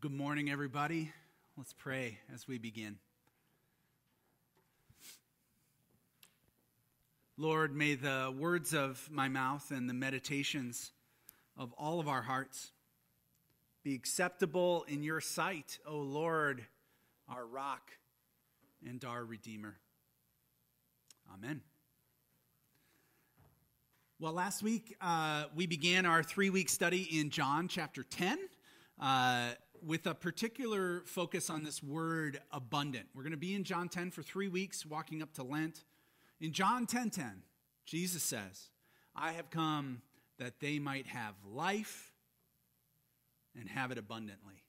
Good morning, everybody. Let's pray as we begin. Lord, may the words of my mouth and the meditations of all of our hearts be acceptable in your sight, O Lord, our rock and our Redeemer. Amen. Well, last week we began our 3-week study in John chapter 10. With a particular focus on this word abundant. We're going to be in John 10 for 3 weeks, walking up to Lent. In John 10:10, Jesus says, I have come that they might have life and have it abundantly.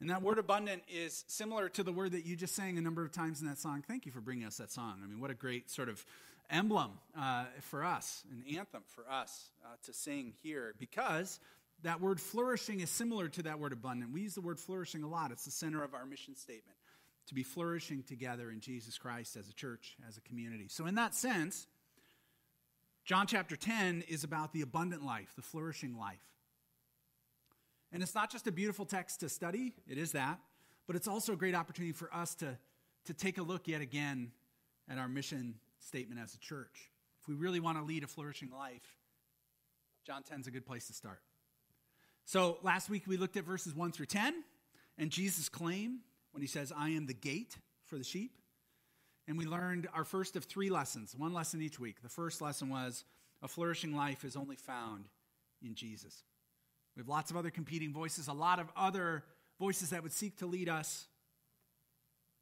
And that word abundant is similar to the word that you just sang a number of times in that song. Thank you for bringing us that song. I mean, what a great sort of emblem for us, an anthem for us to sing here, because that word flourishing is similar to that word abundant. We use the word flourishing a lot. It's the center of our mission statement, to be flourishing together in Jesus Christ as a church, as a community. So in that sense, John chapter 10 is about the abundant life, the flourishing life. And it's not just a beautiful text to study, it is that, but it's also a great opportunity for us to take a look yet again at our mission statement as a church. If we really want to lead a flourishing life, John 10 is a good place to start. So last week we looked at verses 1 through 10 and Jesus' claim when he says, I am the gate for the sheep. And we learned our first of 3 lessons, one lesson each week. The first lesson was a flourishing life is only found in Jesus. We have lots of other competing voices, a lot of other voices that would seek to lead us.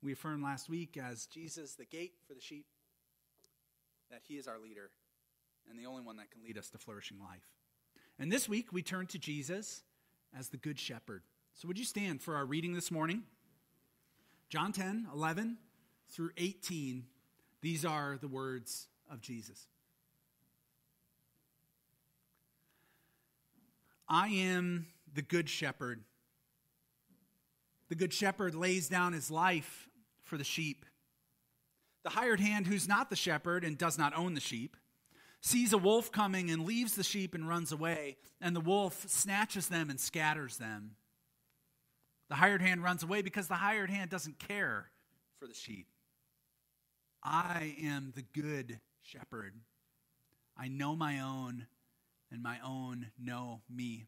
We affirmed last week as Jesus, the gate for the sheep, that he is our leader and the only one that can lead us to flourishing life. And this week, we turn to Jesus as the Good Shepherd. So would you stand for our reading this morning? John 10, 11 through 18, these are the words of Jesus. I am the Good Shepherd. The Good Shepherd lays down his life for the sheep. The hired hand who's not the shepherd and does not own the sheep sees a wolf coming and leaves the sheep and runs away, and the wolf snatches them and scatters them. The hired hand runs away because the hired hand doesn't care for the sheep. I am the Good Shepherd. I know my own, and my own know me.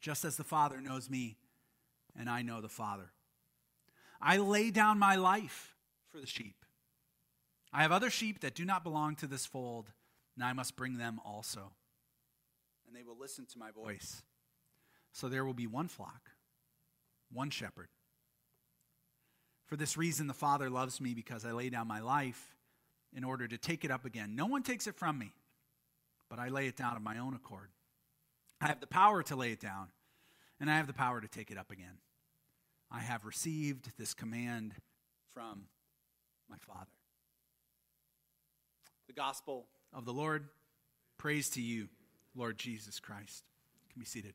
Just as the Father knows me, and I know the Father. I lay down my life for the sheep. I have other sheep that do not belong to this fold, and I must bring them also, and they will listen to my voice. So there will be one flock, one shepherd. For this reason, the Father loves me, because I lay down my life in order to take it up again. No one takes it from me, but I lay it down of my own accord. I have the power to lay it down, and I have the power to take it up again. I have received this command from my Father. The gospel of the Lord. Praise to you, Lord Jesus Christ. You can be seated.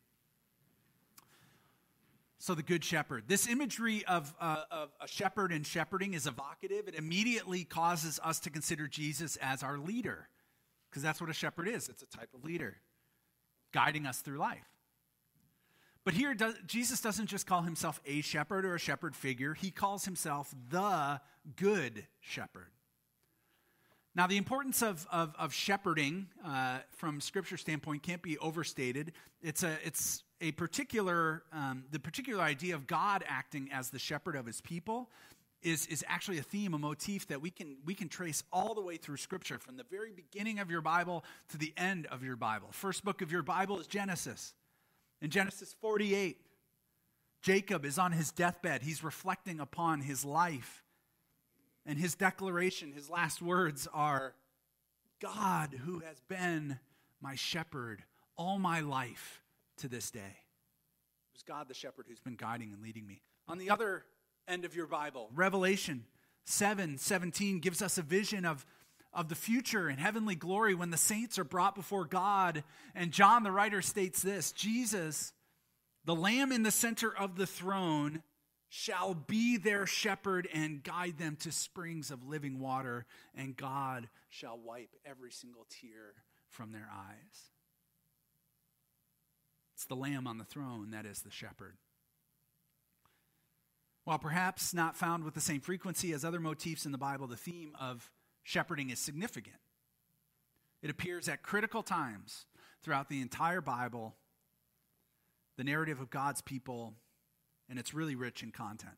So the Good Shepherd. This imagery of a shepherd and shepherding is evocative. It immediately causes us to consider Jesus as our leader, because that's what a shepherd is. It's a type of leader guiding us through life. But here, Jesus doesn't just call himself a shepherd or a shepherd figure. He calls himself the Good Shepherd. Now, the importance of shepherding from Scripture standpoint can't be overstated. It's a particular the particular idea of God acting as the shepherd of his people is actually a theme, a motif that we can trace all the way through Scripture, from the very beginning of your Bible to the end of your Bible. First book of your Bible is Genesis. In Genesis 48, Jacob is on his deathbed. He's reflecting upon his life. And his declaration, his last words are, God, who has been my shepherd all my life to this day. It was God, the shepherd, who's been guiding and leading me. On the other end of your Bible, Revelation 7:17 gives us a vision of the future in heavenly glory when the saints are brought before God. And John, the writer, states this, Jesus, the Lamb in the center of the throne, shall be their shepherd and guide them to springs of living water, and God shall wipe every single tear from their eyes. It's the Lamb on the throne that is the shepherd. While perhaps not found with the same frequency as other motifs in the Bible, the theme of shepherding is significant. It appears at critical times throughout the entire Bible, the narrative of God's people, and it's really rich in content.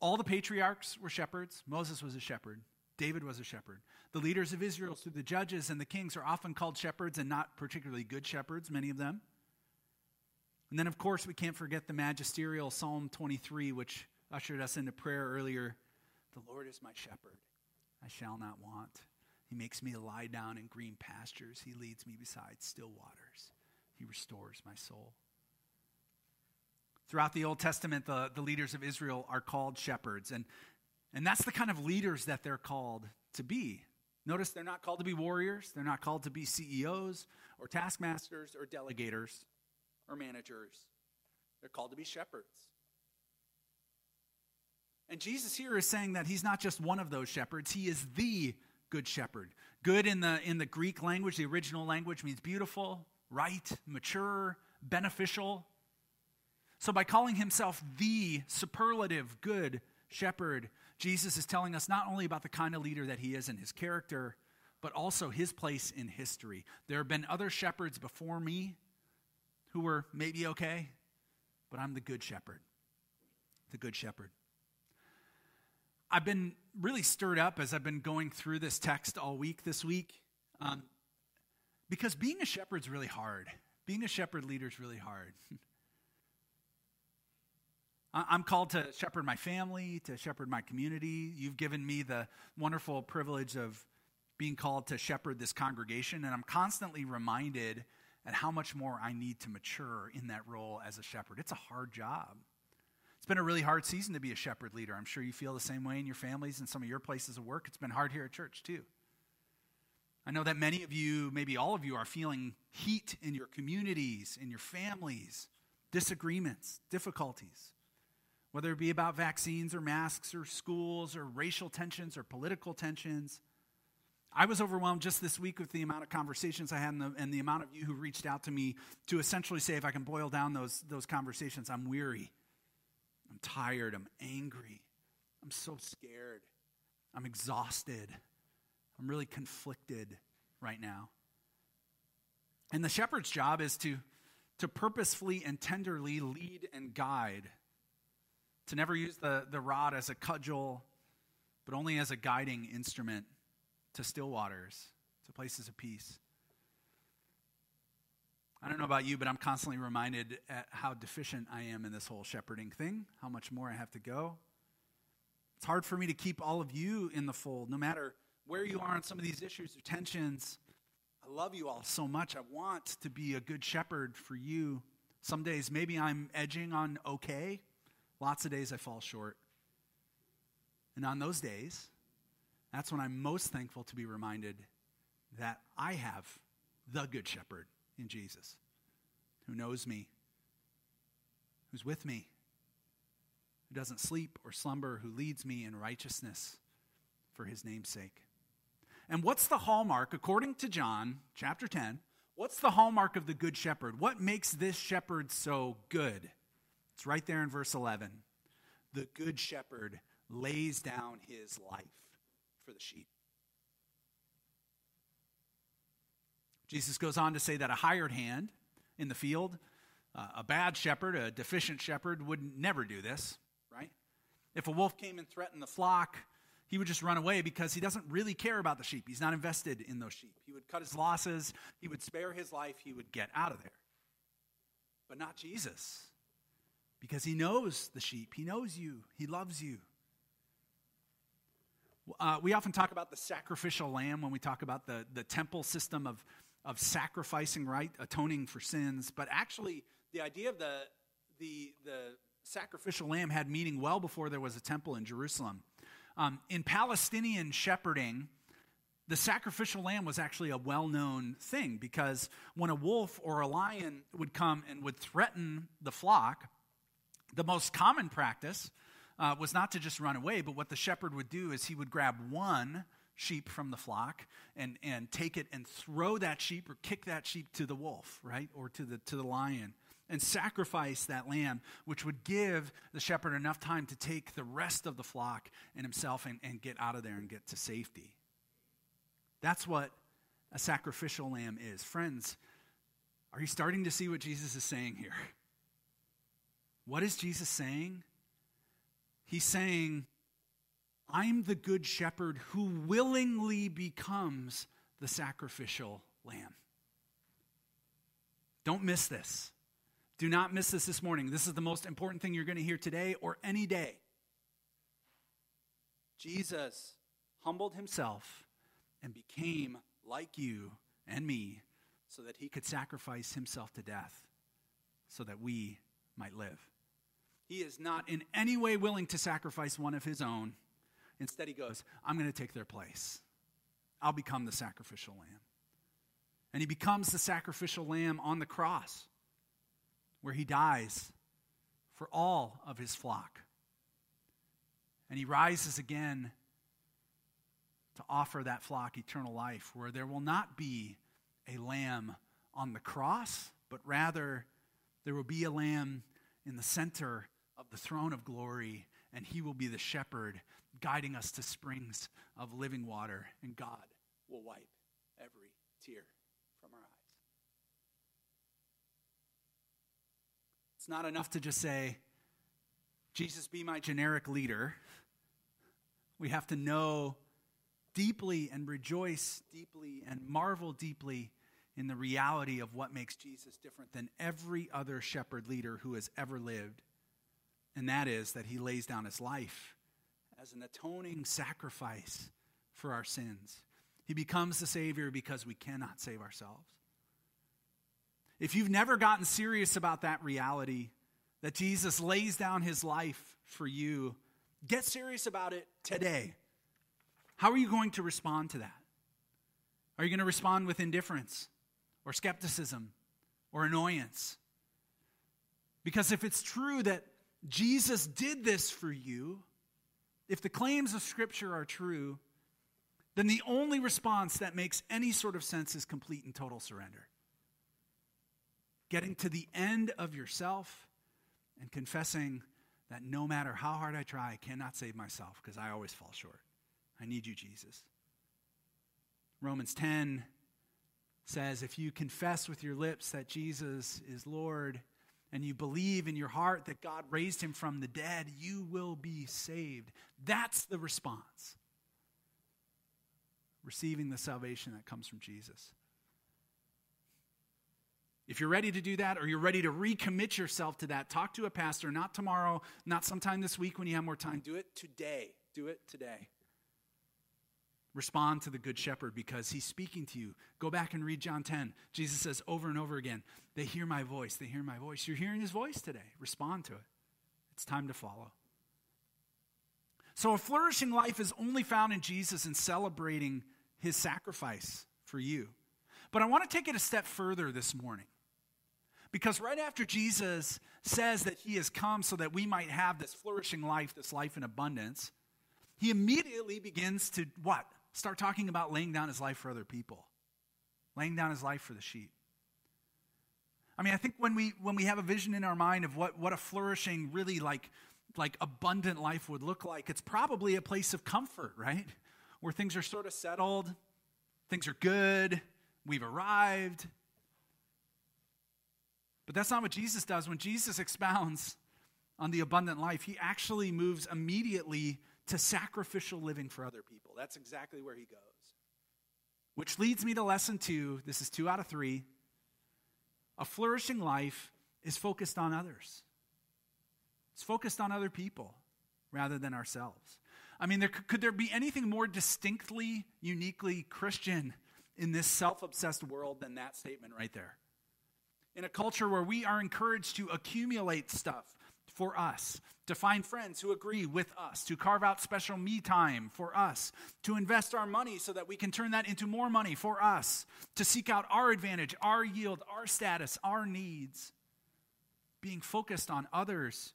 All the patriarchs were shepherds. Moses was a shepherd. David was a shepherd. The leaders of Israel through the judges and the kings are often called shepherds and not particularly good shepherds, many of them. And then, of course, we can't forget the magisterial Psalm 23, which ushered us into prayer earlier. The Lord is my shepherd. I shall not want. He makes me lie down in green pastures. He leads me beside still waters. He restores my soul. Throughout the Old Testament, the leaders of Israel are called shepherds. And that's the kind of leaders that they're called to be. Notice they're not called to be warriors. They're not called to be CEOs or taskmasters or delegators or managers. They're called to be shepherds. And Jesus here is saying that he's not just one of those shepherds. He is the good shepherd. Good in the Greek language, the original language, means beautiful, right, mature, beneficial. So by calling himself the superlative good shepherd, Jesus is telling us not only about the kind of leader that he is and his character, but also his place in history. There have been other shepherds before me who were maybe okay, but I'm the good shepherd, the good shepherd. I've been really stirred up as I've been going through this text all week this week, because being a shepherd's really hard. Being a shepherd leader is really hard. I'm called to shepherd my family, to shepherd my community. You've given me the wonderful privilege of being called to shepherd this congregation, and I'm constantly reminded at how much more I need to mature in that role as a shepherd. It's a hard job. It's been a really hard season to be a shepherd leader. I'm sure you feel the same way in your families and some of your places of work. It's been hard here at church too. I know that many of you, maybe all of you, are feeling heat in your communities, in your families, disagreements, difficulties. Whether it be about vaccines or masks or schools or racial tensions or political tensions. I was overwhelmed just this week with the amount of conversations I had and the amount of you who reached out to me to essentially say, if I can boil down those conversations, I'm weary, I'm tired, I'm angry, I'm so scared, I'm exhausted, I'm really conflicted right now. And the shepherd's job is to purposefully and tenderly lead and guide, to never use the rod as a cudgel, but only as a guiding instrument to still waters, to places of peace. I don't know about you, but I'm constantly reminded at how deficient I am in this whole shepherding thing, how much more I have to go. It's hard for me to keep all of you in the fold, no matter where you are on some of these issues or tensions. I love you all so much. I want to be a good shepherd for you. Some days, maybe I'm edging on okay. Lots of days I fall short. And on those days, that's when I'm most thankful to be reminded that I have the good shepherd in Jesus, who knows me, who's with me, who doesn't sleep or slumber, who leads me in righteousness for his name's sake. And what's the hallmark, according to John chapter 10, what's the hallmark of the good shepherd? What makes this shepherd so good? It's right there in verse 11. The good shepherd lays down his life for the sheep. Jesus goes on to say that a hired hand in the field, a bad shepherd, a deficient shepherd, would never do this, right? If a wolf came and threatened the flock, he would just run away because he doesn't really care about the sheep. He's not invested in those sheep. He would cut his losses. He would spare his life. He would get out of there. But not Jesus. Because he knows the sheep. He knows you. He loves you. We often talk about the sacrificial lamb when we talk about the temple system of sacrificing, right? Atoning for sins. But actually, the idea of the sacrificial lamb had meaning well before there was a temple in Jerusalem. In Palestinian shepherding, the sacrificial lamb was actually a well-known thing because when a wolf or a lion would come and would threaten the flock, the most common practice was not to just run away, but what the shepherd would do is he would grab one sheep from the flock and take it and throw that sheep or kick that sheep to the wolf, right, or to the lion. and sacrifice that lamb, which would give the shepherd enough time to take the rest of the flock and himself and get out of there and get to safety. That's what a sacrificial lamb is. Friends, are you starting to see what Jesus is saying here? What is Jesus saying? He's saying, I'm the good shepherd who willingly becomes the sacrificial lamb. Don't miss this. Do not miss this morning. This is the most important thing you're going to hear today or any day. Jesus humbled himself and became like you and me so that he could sacrifice himself to death so that we might live. He is not in any way willing to sacrifice one of his own. Instead, he goes, I'm going to take their place. I'll become the sacrificial lamb. And he becomes the sacrificial lamb on the cross, where he dies for all of his flock. And he rises again to offer that flock eternal life, where there will not be a lamb on the cross, but rather there will be a lamb in the center of the throne of glory, and he will be the shepherd guiding us to springs of living water, and God will wipe every tear from our eyes. It's not enough to just say, Jesus, be my generic leader. We have to know deeply and rejoice deeply and marvel deeply in the reality of what makes Jesus different than every other shepherd leader who has ever lived. And that is that he lays down his life as an atoning sacrifice for our sins. He becomes the Savior because we cannot save ourselves. If you've never gotten serious about that reality, that Jesus lays down his life for you, get serious about it today. How are you going to respond to that? Are you going to respond with indifference or skepticism or annoyance? Because if it's true that Jesus did this for you, if the claims of Scripture are true, then the only response that makes any sort of sense is complete and total surrender. Getting to the end of yourself and confessing that no matter how hard I try, I cannot save myself because I always fall short. I need you, Jesus. Romans 10 says, if you confess with your lips that Jesus is Lord and you believe in your heart that God raised him from the dead, you will be saved. That's the response. Receiving the salvation that comes from Jesus. If you're ready to do that, or you're ready to recommit yourself to that, talk to a pastor, not tomorrow, not sometime this week when you have more time. Do it today. Do it today. Respond to the Good Shepherd because he's speaking to you. Go back and read John 10. Jesus says over and over again, they hear my voice, they hear my voice. You're hearing his voice today. Respond to it. It's time to follow. So a flourishing life is only found in Jesus and celebrating his sacrifice for you. But I want to take it a step further this morning. Because right after Jesus says that he has come so that we might have this flourishing life, this life in abundance, he immediately begins to what? Start talking about laying down his life for other people. Laying down his life for the sheep. I mean, I think when we have a vision in our mind of what a flourishing, really like abundant life would look like, it's probably a place of comfort, right? Where things are sort of settled, things are good, we've arrived. But that's not what Jesus does. When Jesus expounds on the abundant life, he actually moves immediately to sacrificial living for other people. That's exactly where he goes. Which leads me to lesson 2. This is 2 out of 3. A flourishing life is focused on others. It's focused on other people rather than ourselves. I mean, could there be anything more distinctly, uniquely Christian in this self-obsessed world than that statement right there? In a culture where we are encouraged to accumulate stuff for us, to find friends who agree with us, to carve out special me time for us, to invest our money so that we can turn that into more money for us, to seek out our advantage, our yield, our status, our needs. Being focused on others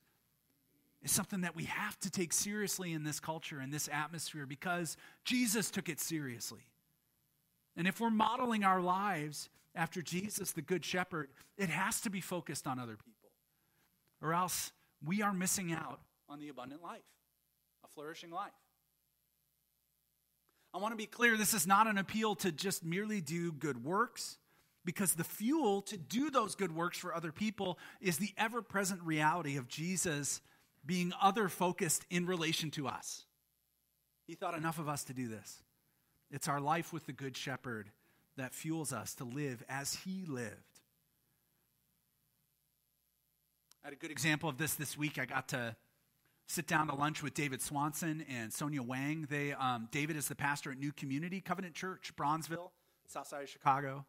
is something that we have to take seriously in this culture, in this atmosphere, because Jesus took it seriously. And if we're modeling our lives after Jesus, the Good Shepherd, it has to be focused on other people, or else we are missing out on the abundant life, a flourishing life. I want to be clear, this is not an appeal to just merely do good works, because the fuel to do those good works for other people is the ever-present reality of Jesus being other-focused in relation to us. He thought enough of us to do this. It's our life with the Good Shepherd that fuels us to live as he lived. I had a good example of this week. I got to sit down to lunch with David Swanson and Sonia Wang. David is the pastor at New Community Covenant Church, Bronzeville, south side of Chicago.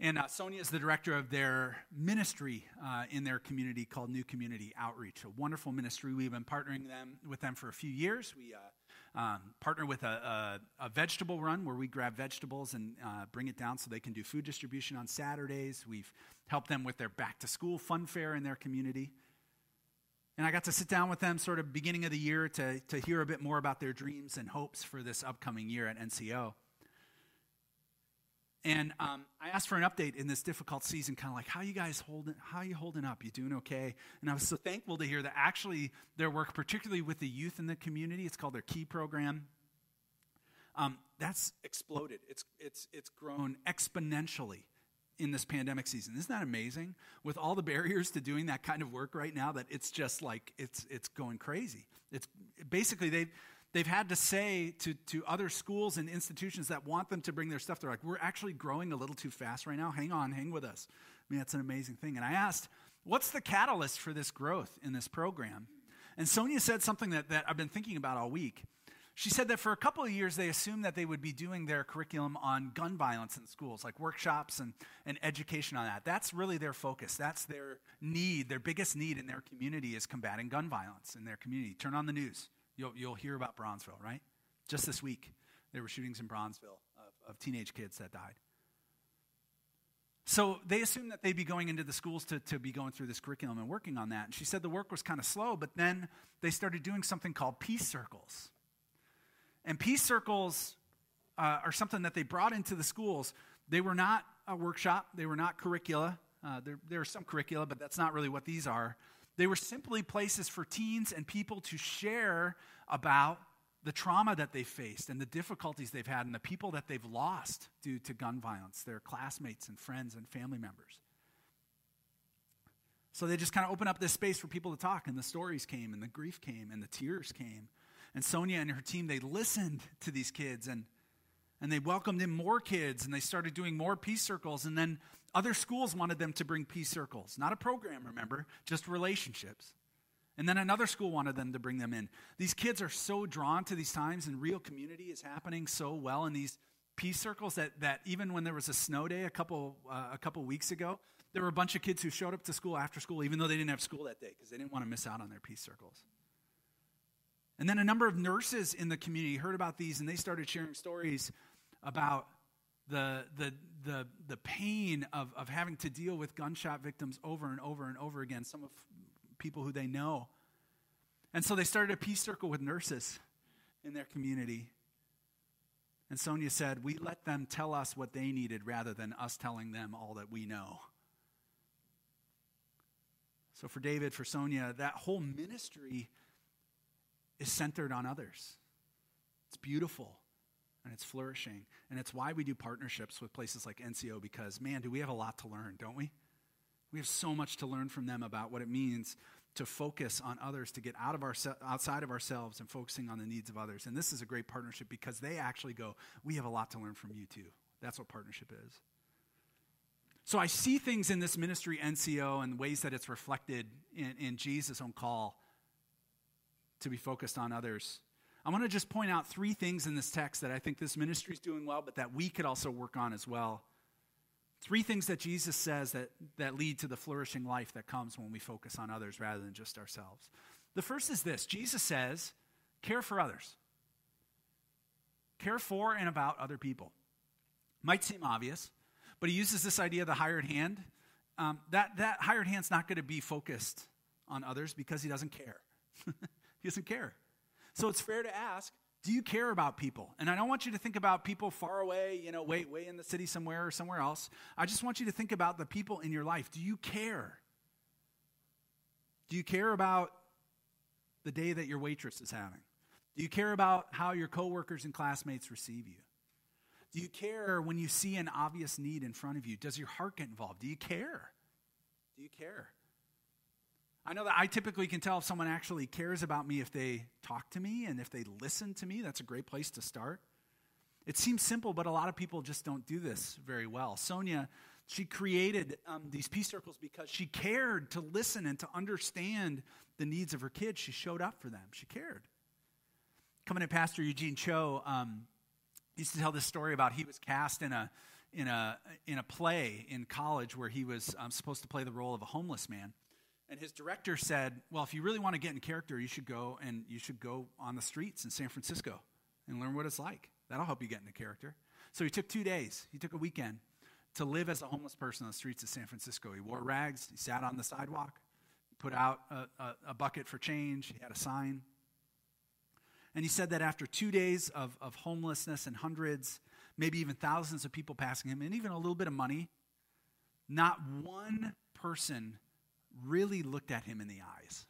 And Sonia is the director of their ministry in their community called New Community Outreach, a wonderful ministry. We've been partnering with them for a few years. We partner with a vegetable run where we grab vegetables and bring it down so they can do food distribution on Saturdays. We've helped them with their back-to-school fun fair in their community. And I got to sit down with them sort of beginning of the year to hear a bit more about their dreams and hopes for this upcoming year at NCO. And I asked for an update in this difficult season, kind of like, how you holding up? You doing okay? And I was so thankful to hear that actually their work, particularly with the youth in the community, it's called their KEY program, that's exploded. It's grown exponentially in this pandemic season. Isn't that amazing? With all the barriers to doing that kind of work right now, that it's just like, it's going crazy. It's basically, they've had to say to other schools and institutions that want them to bring their stuff, they're like, we're actually growing a little too fast right now. Hang on, hang with us. I mean, that's an amazing thing. And I asked, what's the catalyst for this growth in this program? And Sonia said something that I've been thinking about all week. She said that for a couple of years, they assumed that they would be doing their curriculum on gun violence in schools, like workshops and education on that. That's really their focus. That's their need. Their biggest need in their community is combating gun violence in their community. Turn on the news. You'll hear about Bronzeville, right? Just this week, there were shootings in Bronzeville of teenage kids that died. So they assumed that they'd be going into the schools to be going through this curriculum and working on that. And she said the work was kind of slow, but then they started doing something called peace circles. And peace circles are something that they brought into the schools. They were not a workshop. They were not curricula. There are some curricula, but that's not really what these are. They were simply places for teens and people to share about the trauma that they faced and the difficulties they've had and the people that they've lost due to gun violence, their classmates and friends and family members. So they just kind of opened up this space for people to talk, and the stories came, and the grief came, and the tears came. And Sonia and her team, they listened to these kids, and they welcomed in more kids, and they started doing more peace circles. And then other schools wanted them to bring peace circles. Not a program, remember, just relationships. And then another school wanted them to bring them in. These kids are so drawn to these times, and real community is happening so well in these peace circles that even when there was a snow day a couple weeks ago, there were a bunch of kids who showed up to school after school, even though they didn't have school that day, because they didn't want to miss out on their peace circles. And then a number of nurses in the community heard about these, and they started sharing stories about the pain of having to deal with gunshot victims over and over and over again, some of people who they know. And so they started a peace circle with nurses in their community. And Sonia said, we let them tell us what they needed rather than us telling them all that we know. So for David, for Sonia, that whole ministry is centered on others. It's beautiful, and it's flourishing, and it's why we do partnerships with places like NCO, because, man, do we have a lot to learn, don't we? We have so much to learn from them about what it means to focus on others, to get out of outside of ourselves and focusing on the needs of others. And this is a great partnership because they actually go, we have a lot to learn from you too. That's what partnership is. So I see things in this ministry, NCO, and ways that it's reflected in Jesus' own call to be focused on others. I want to just point out three things in this text that I think this ministry is doing well, but that we could also work on as well. Three things that Jesus says that lead to the flourishing life that comes when we focus on others rather than just ourselves. The first is this. Jesus says, care for others. Care for and about other people. Might seem obvious, but he uses this idea of the hired hand. That hired hand's not going to be focused on others because he doesn't care. He doesn't care. So it's fair to ask, Do you care about people? And I don't want you to think about people far away, you know, way in the city somewhere or somewhere else. I just want you to think about the people in your life. Do you care? Do you care about the day that your waitress is having? Do you care about how your coworkers and classmates receive you? Do you care when you see an obvious need in front of you? Does your heart get involved? Do you care? Do you care? I know that I typically can tell if someone actually cares about me if they talk to me and if they listen to me. That's a great place to start. It seems simple, but a lot of people just don't do this very well. Sonia, she created these peace circles because she cared to listen and to understand the needs of her kids. She showed up for them. She cared. Covenant Pastor Eugene Cho used to tell this story about he was cast in a play in college where he was supposed to play the role of a homeless man. And his director said, well, if you really want to get in character, you should go on the streets in San Francisco and learn what it's like. That'll help you get into character. So he took 2 days. He took a weekend to live as a homeless person on the streets of San Francisco. He wore rags. He sat on the sidewalk. He put out a bucket for change. He had a sign. And he said that after 2 days of homelessness and hundreds, maybe even thousands of people passing him, and even a little bit of money, not one person really looked at him in the eyes.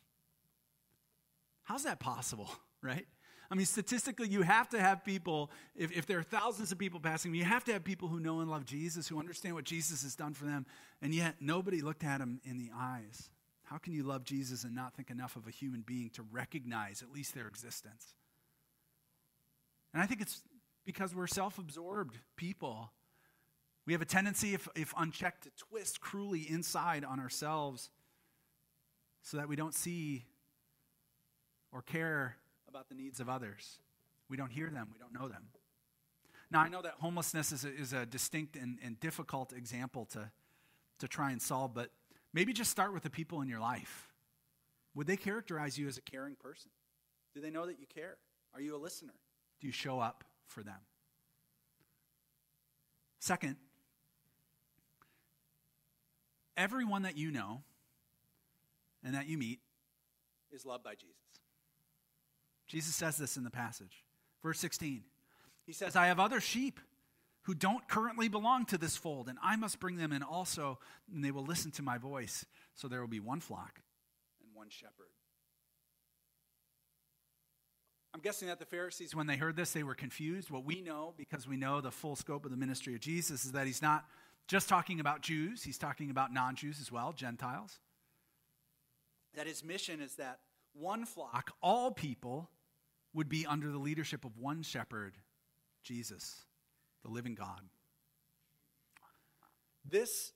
How's that possible, right? I mean, statistically, you have to have people, if there are thousands of people passing, you have to have people who know and love Jesus, who understand what Jesus has done for them, and yet nobody looked at him in the eyes. How can you love Jesus and not think enough of a human being to recognize at least their existence? And I think it's because we're self-absorbed people. We have a tendency, if unchecked, to twist cruelly inside on ourselves so that we don't see or care about the needs of others. We don't hear them. We don't know them. Now, I know that homelessness is a distinct and difficult example to try and solve, but maybe just start with the people in your life. Would they characterize you as a caring person? Do they know that you care? Are you a listener? Do you show up for them? Second, everyone that you know and that you meet is loved by Jesus. Jesus says this in the passage. Verse 16, he says, I have other sheep who don't currently belong to this fold, and I must bring them in also, and they will listen to my voice. So there will be one flock and one shepherd. I'm guessing that the Pharisees, when they heard this, they were confused. What we know, because we know the full scope of the ministry of Jesus, is that he's not just talking about Jews. He's talking about non-Jews as well, Gentiles. That his mission is that one flock, all people, would be under the leadership of one shepherd, Jesus, the living God. This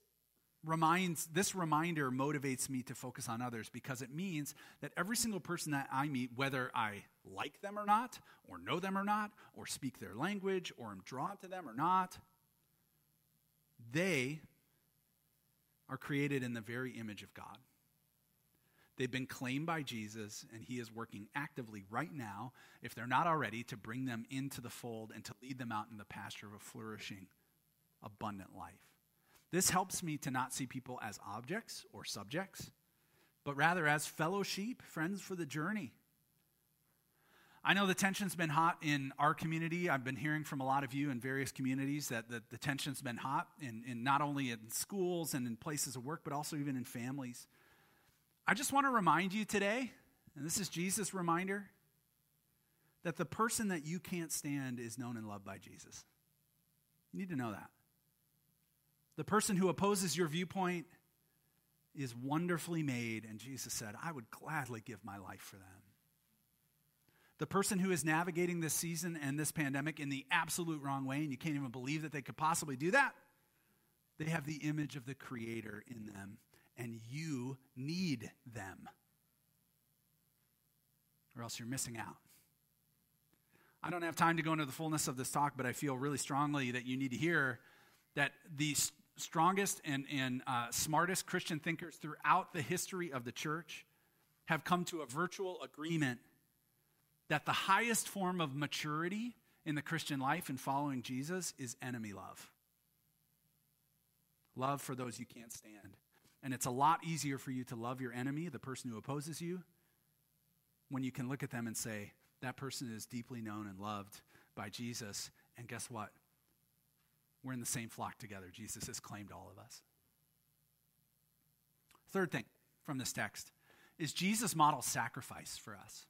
reminder motivates me to focus on others because it means that every single person that I meet, whether I like them or not, or know them or not, or speak their language, or am drawn to them or not, they are created in the very image of God. They've been claimed by Jesus, and he is working actively right now, if they're not already, to bring them into the fold and to lead them out in the pasture of a flourishing, abundant life. This helps me to not see people as objects or subjects, but rather as fellow sheep, friends for the journey. I know the tension's been hot in our community. I've been hearing from a lot of you in various communities that the tension's been hot in not only in schools and in places of work, but also even in families. I just want to remind you today, and this is Jesus' reminder, that the person that you can't stand is known and loved by Jesus. You need to know that. The person who opposes your viewpoint is wonderfully made, and Jesus said, I would gladly give my life for them. The person who is navigating this season and this pandemic in the absolute wrong way, and you can't even believe that they could possibly do that, they have the image of the Creator in them, and you need them, or else you're missing out. I don't have time to go into the fullness of this talk, but I feel really strongly that you need to hear that the strongest and smartest Christian thinkers throughout the history of the church have come to a virtual agreement that the highest form of maturity in the Christian life and following Jesus is enemy love. Love for those you can't stand. And it's a lot easier for you to love your enemy, the person who opposes you, when you can look at them and say, That person is deeply known and loved by Jesus. And guess what? We're in the same flock together. Jesus has claimed all of us. Third thing from this text is Jesus models sacrifice for us.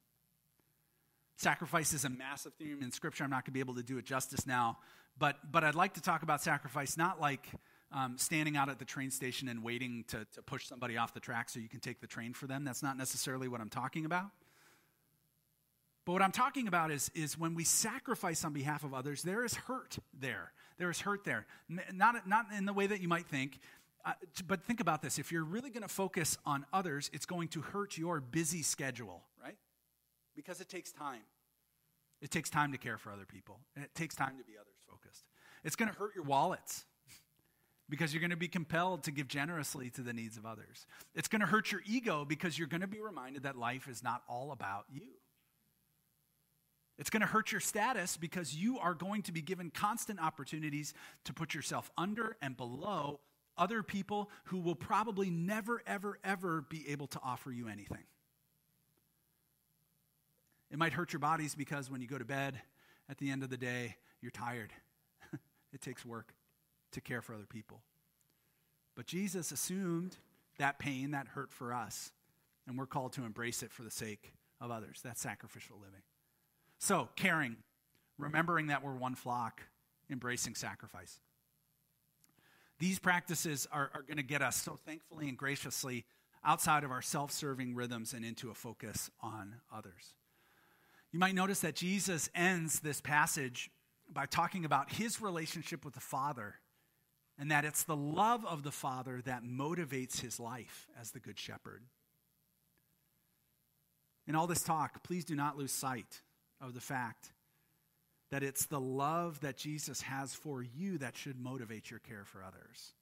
Sacrifice is a massive theme in Scripture. I'm not going to be able to do it justice now, but I'd like to talk about sacrifice, not like standing out at the train station and waiting to push somebody off the track so you can take the train for them. That's not necessarily what I'm talking about. But what I'm talking about is when we sacrifice on behalf of others, there is hurt there. There is hurt there. Not in the way that you might think, but think about this. If you're really going to focus on others, it's going to hurt your busy schedule, right? Because it takes time. It takes time to care for other people. And it takes time to be others focused. It's going to hurt your wallets because you're going to be compelled to give generously to the needs of others. It's going to hurt your ego because you're going to be reminded that life is not all about you. It's going to hurt your status because you are going to be given constant opportunities to put yourself under and below other people who will probably never, ever, ever be able to offer you anything. It might hurt your bodies because when you go to bed at the end of the day, you're tired. It takes work to care for other people. But Jesus assumed that pain, that hurt for us, and we're called to embrace it for the sake of others. That's sacrificial living. So, caring, remembering that we're one flock, embracing sacrifice. These practices are going to get us so thankfully and graciously outside of our self-serving rhythms and into a focus on others. You might notice that Jesus ends this passage by talking about his relationship with the Father and that it's the love of the Father that motivates his life as the Good Shepherd. In all this talk, please do not lose sight of the fact that it's the love that Jesus has for you that should motivate your care for others.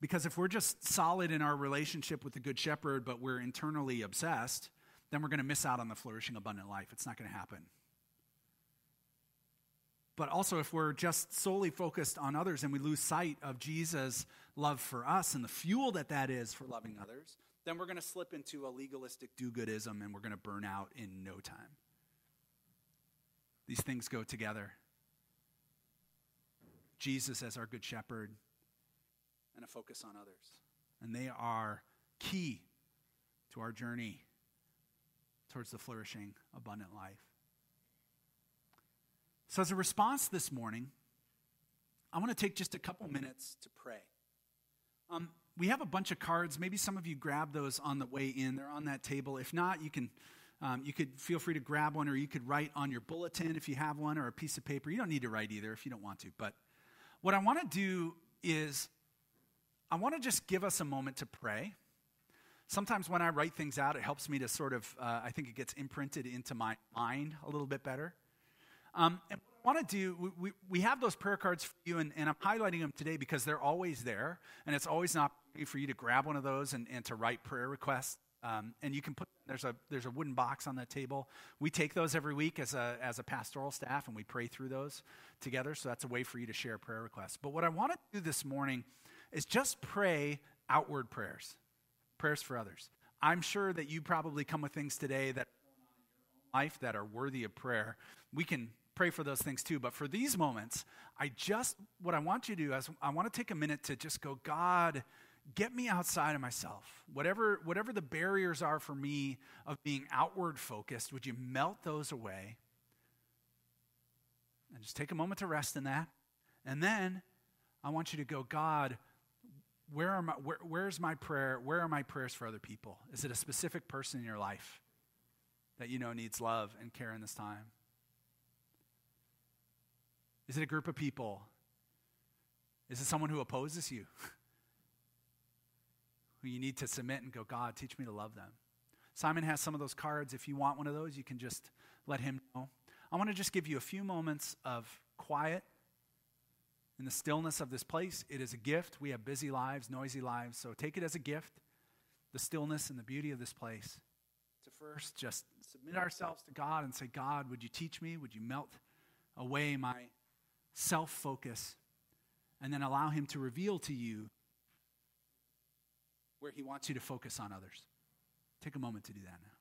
Because if we're just solid in our relationship with the Good Shepherd, but we're internally obsessed, then we're going to miss out on the flourishing, abundant life. It's not going to happen. But also, if we're just solely focused on others and we lose sight of Jesus' love for us and the fuel that is for loving others, then we're going to slip into a legalistic do-goodism and we're going to burn out in no time. These things go together. Jesus as our Good Shepherd and a focus on others. And they are key to our journey towards the flourishing, abundant life. So as a response this morning, I want to take just a couple minutes to pray. We have a bunch of cards. Maybe some of you grabbed those on the way in. They're on that table. If not, you could feel free to grab one, or you could write on your bulletin if you have one, or a piece of paper. You don't need to write either if you don't want to. But what I want to do is I want to just give us a moment to pray. Sometimes when I write things out, it helps me to sort of, I think it gets imprinted into my mind a little bit better. And what I want to do, we have those prayer cards for you, and I'm highlighting them today because they're always there, and it's always an opportunity for you to grab one of those and to write prayer requests. And you can put, there's a wooden box on the table. We take those every week as a pastoral staff, and we pray through those together. So that's a way for you to share prayer requests. But what I want to do this morning is just pray outward prayers for others. I'm sure that you probably come with things today that are in your own life that are worthy of prayer. We can pray for those things too. But for these moments, what I want you to do is I want to take a minute to just go, God, get me outside of myself. Whatever the barriers are for me of being outward focused, would you melt those away? And just take a moment to rest in that. And then I want you to go, God, where's my prayer? Where are my prayers for other people? Is it a specific person in your life that you know needs love and care in this time? Is it a group of people? Is it someone who opposes you? Who you need to submit and go, God, teach me to love them. Simon has some of those cards. If you want one of those, you can just let him know. I want to just give you a few moments of quiet in the stillness of this place. It is a gift. We have busy lives, noisy lives, so take it as a gift, the stillness and the beauty of this place, to first just submit ourselves to God and say, God, would you teach me? Would you melt away my self-focus? And then allow him to reveal to you where he wants you to focus on others. Take a moment to do that now.